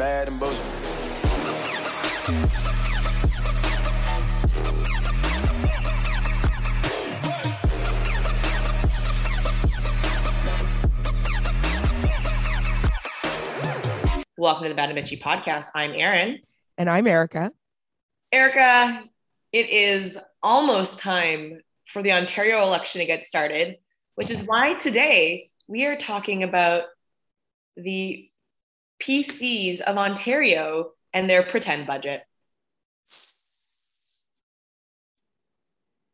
Bad and Bitchy. Welcome to the Bad and Bitchy Podcast. I'm Erin. And I'm Erica. Erica, it is almost time for the Ontario election to get started, which is why today we are talking about the PCs of Ontario and their pretend budget.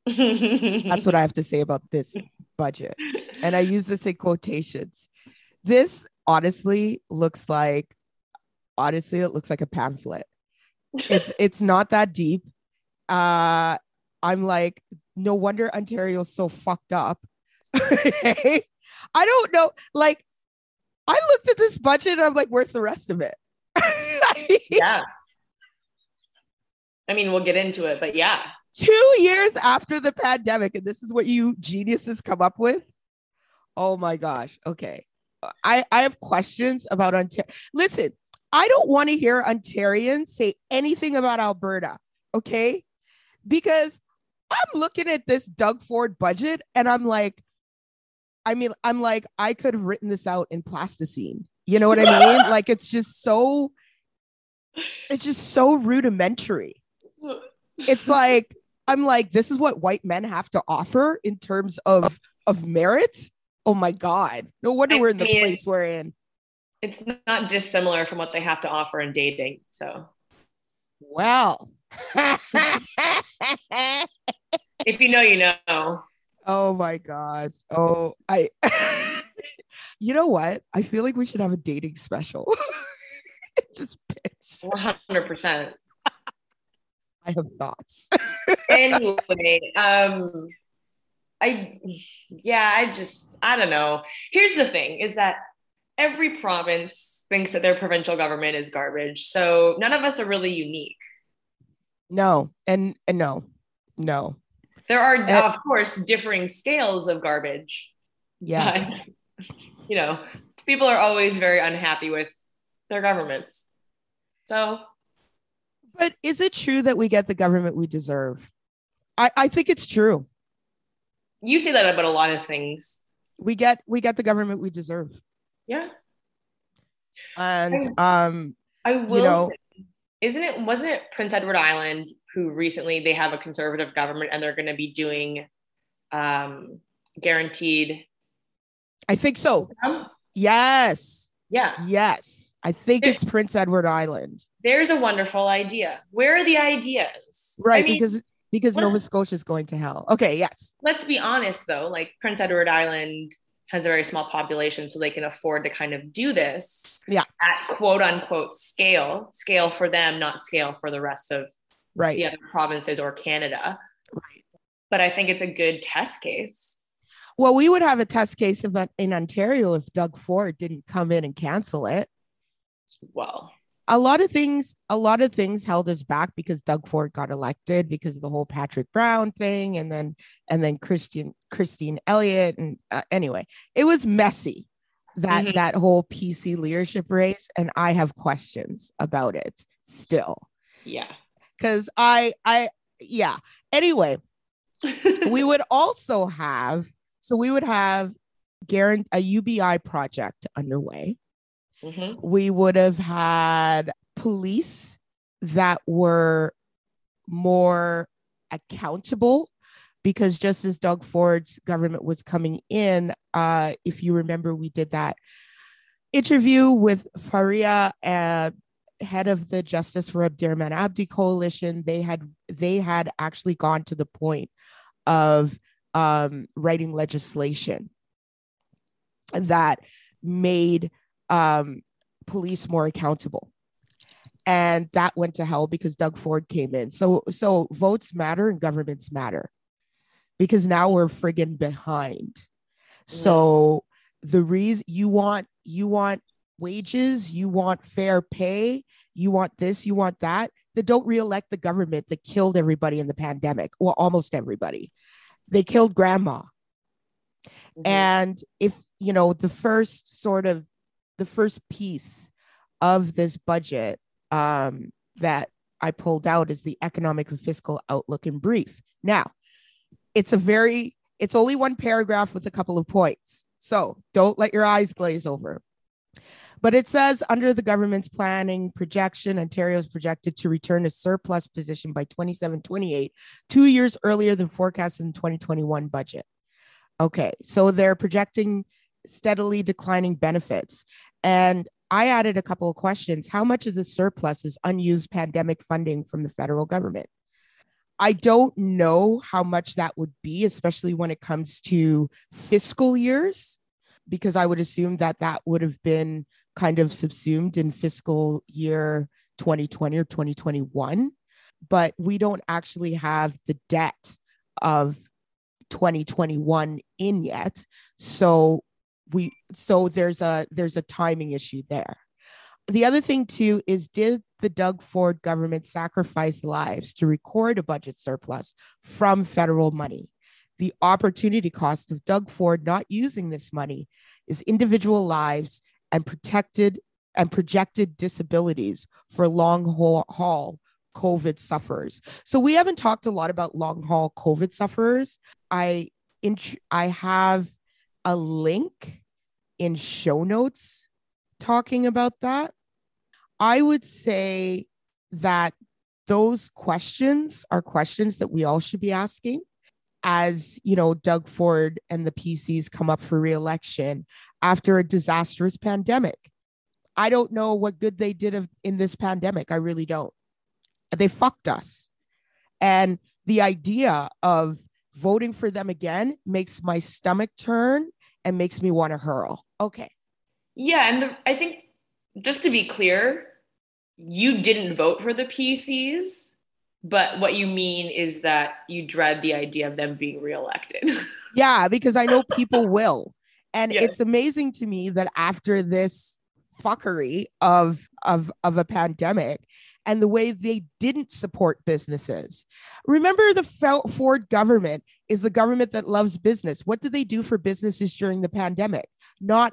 That's what I have to say about this budget. And I use this in quotations. This honestly, it looks like a pamphlet. It's not that deep. I'm like, no wonder Ontario's so fucked up. I don't know. Like, I looked at this budget and I'm like, where's the rest of it? Yeah. I mean, we'll get into it, but yeah. 2 years after the pandemic, and this is what you geniuses come up with? Oh my gosh. Okay. I have questions about Ontario. Listen, I don't want to hear Ontarians say anything about Alberta, okay? Because I'm looking at this Doug Ford budget and I'm like, I could have written this out in plasticine. You know what I mean? Like, it's just so rudimentary. It's like, I'm like, this is what white men have to offer in terms of merit. Oh my God. No wonder we're in the place we're in. It's not dissimilar from what they have to offer in dating. So. Well. If you know, you know. Oh my gosh. Oh, I, you know what? I feel like we should have a dating special. Just bitch. 100%. I have thoughts. Anyway, I don't know. Here's the thing is that every province thinks that their provincial government is garbage. So none of us are really unique. No. And no. There are, of course, differing scales of garbage. Yes. But, you know, people are always very unhappy with their governments. So. But is it true that we get the government we deserve? I think it's true. You say that about a lot of things. We get the government we deserve. Yeah. And I will, you know, say, wasn't it Prince Edward Island who recently they have a conservative government and they're going to be doing guaranteed. I think so. Yes. Yeah. Yes. I think it's Prince Edward Island. There's a wonderful idea. Where are the ideas? Right. I mean, because Nova Scotia is going to hell. Okay. Yes. Let's be honest though. Like Prince Edward Island has a very small population, so they can afford to kind of do this at quote unquote scale for them, not scale for the rest of the other provinces or Canada. Right. But I think it's a good test case. Well, we would have a test case in Ontario if Doug Ford didn't come in and cancel it. Well, a lot of things held us back because Doug Ford got elected because of the whole Patrick Brown thing. And then Christine Elliott. And anyway, it was messy, that whole PC leadership race. And I have questions about it still. Yeah. Because anyway, we would have a UBI project underway. Mm-hmm. We would have had police that were more accountable because just as Doug Ford's government was coming in, if you remember, we did that interview with Faria, head of the Justice for Abdirman Abdi coalition. They had actually gone to the point of writing legislation that made police more accountable, and that went to hell because Doug Ford came in. So votes matter and governments matter because now we're friggin' behind. So the reason you want wages, you want fair pay, you want this, you want that, that don't reelect the government that killed everybody in the pandemic. Well, almost everybody. They killed grandma. Mm-hmm. And if, you know, the first piece of this budget that I pulled out is the economic and fiscal outlook in brief. Now, it's only one paragraph with a couple of points, so don't let your eyes glaze over. But it says, under the government's planning projection, Ontario is projected to return a surplus position by 27-28, 2 years earlier than forecast in the 2021 budget. Okay, so they're projecting steadily declining benefits. And I added a couple of questions. How much of the surplus is unused pandemic funding from the federal government? I don't know how much that would be, especially when it comes to fiscal years, because I would assume that that would have been kind of subsumed in fiscal year 2020 or 2021. But we don't actually have the debt of 2021 in yet. So there's a timing issue there. The other thing too is, did the Doug Ford government sacrifice lives to record a budget surplus from federal money? The opportunity cost of Doug Ford not using this money is individual lives and protected and projected disabilities for long haul COVID sufferers. So we haven't talked a lot about long haul COVID sufferers. I have a link in show notes talking about that. I would say that those questions are questions that we all should be asking as, you know, Doug Ford and the PCs come up for re-election after a disastrous pandemic. I don't know what good they did in this pandemic. I really don't. They fucked us. And the idea of voting for them again makes my stomach turn and makes me want to hurl. Okay. Yeah. And I think, just to be clear, you didn't vote for the PCs, but what you mean is that you dread the idea of them being reelected. Yeah, because I know people will. And yes, it's amazing to me that after this fuckery of a pandemic and the way they didn't support businesses. Remember, the Ford government is the government that loves business. What did they do for businesses during the pandemic? Not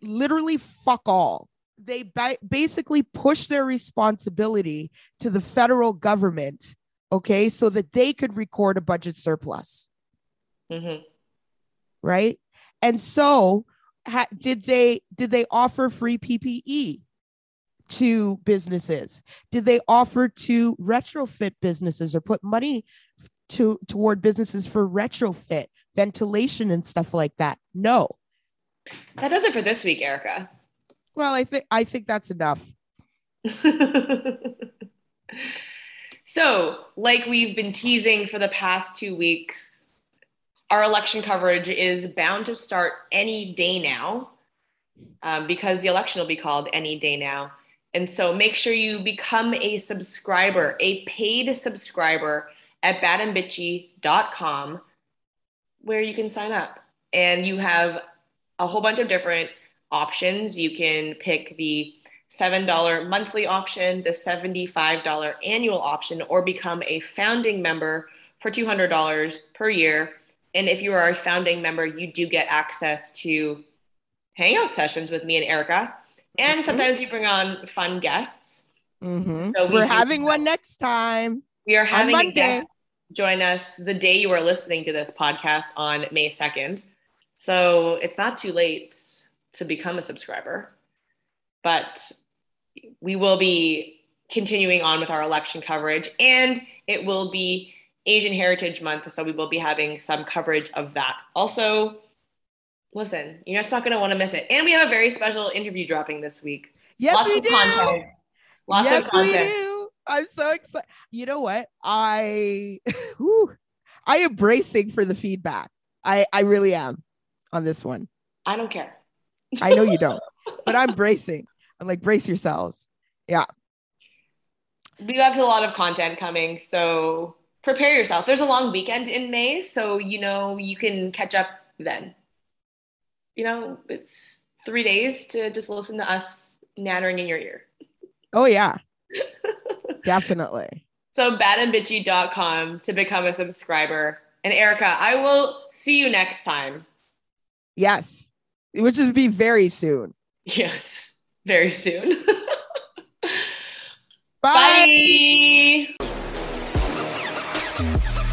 literally fuck all. They basically pushed their responsibility to the federal government, okay, so that they could record a budget surplus. Mm-hmm. Right? And so did they offer free PPE to businesses? Did they offer to retrofit businesses or put money toward businesses for retrofit, ventilation and stuff like that? No. That does it for this week, Erica. Well, I think that's enough. So, like we've been teasing for the past 2 weeks, our election coverage is bound to start any day now, because the election will be called any day now. And so make sure you become a subscriber, a paid subscriber at badandbitchy.com, where you can sign up. And you have a whole bunch of different options. You can pick the $7 monthly option, the $75 annual option, or become a founding member for $200 per year. And if you are a founding member, you do get access to hangout sessions with me and Erica. And sometimes we bring on fun guests. Mm-hmm. So we're having one next time. We are having a guest join us the day you are listening to this podcast on May 2nd. So it's not too late to become a subscriber. But we will be continuing on with our election coverage, and it will be Asian Heritage Month. So we will be having some coverage of that. Also, listen, you're just not going to want to miss it. And we have a very special interview dropping this week. Yes, lots we of do. Content. Lots yes, of content. Yes, we do. I'm so excited. You know what? I am bracing for the feedback. I really am on this one. I don't care. I know you don't, but I'm bracing. I'm like, brace yourselves. Yeah. We have a lot of content coming, so prepare yourself. There's a long weekend in May, so you know you can catch up then. You know, it's 3 days to just listen to us nattering in your ear. Oh, yeah. Definitely. So badandbitchy.com to become a subscriber. And Erica, I will see you next time. Yes. Which will be very soon. Yes. very soon. Bye. Bye.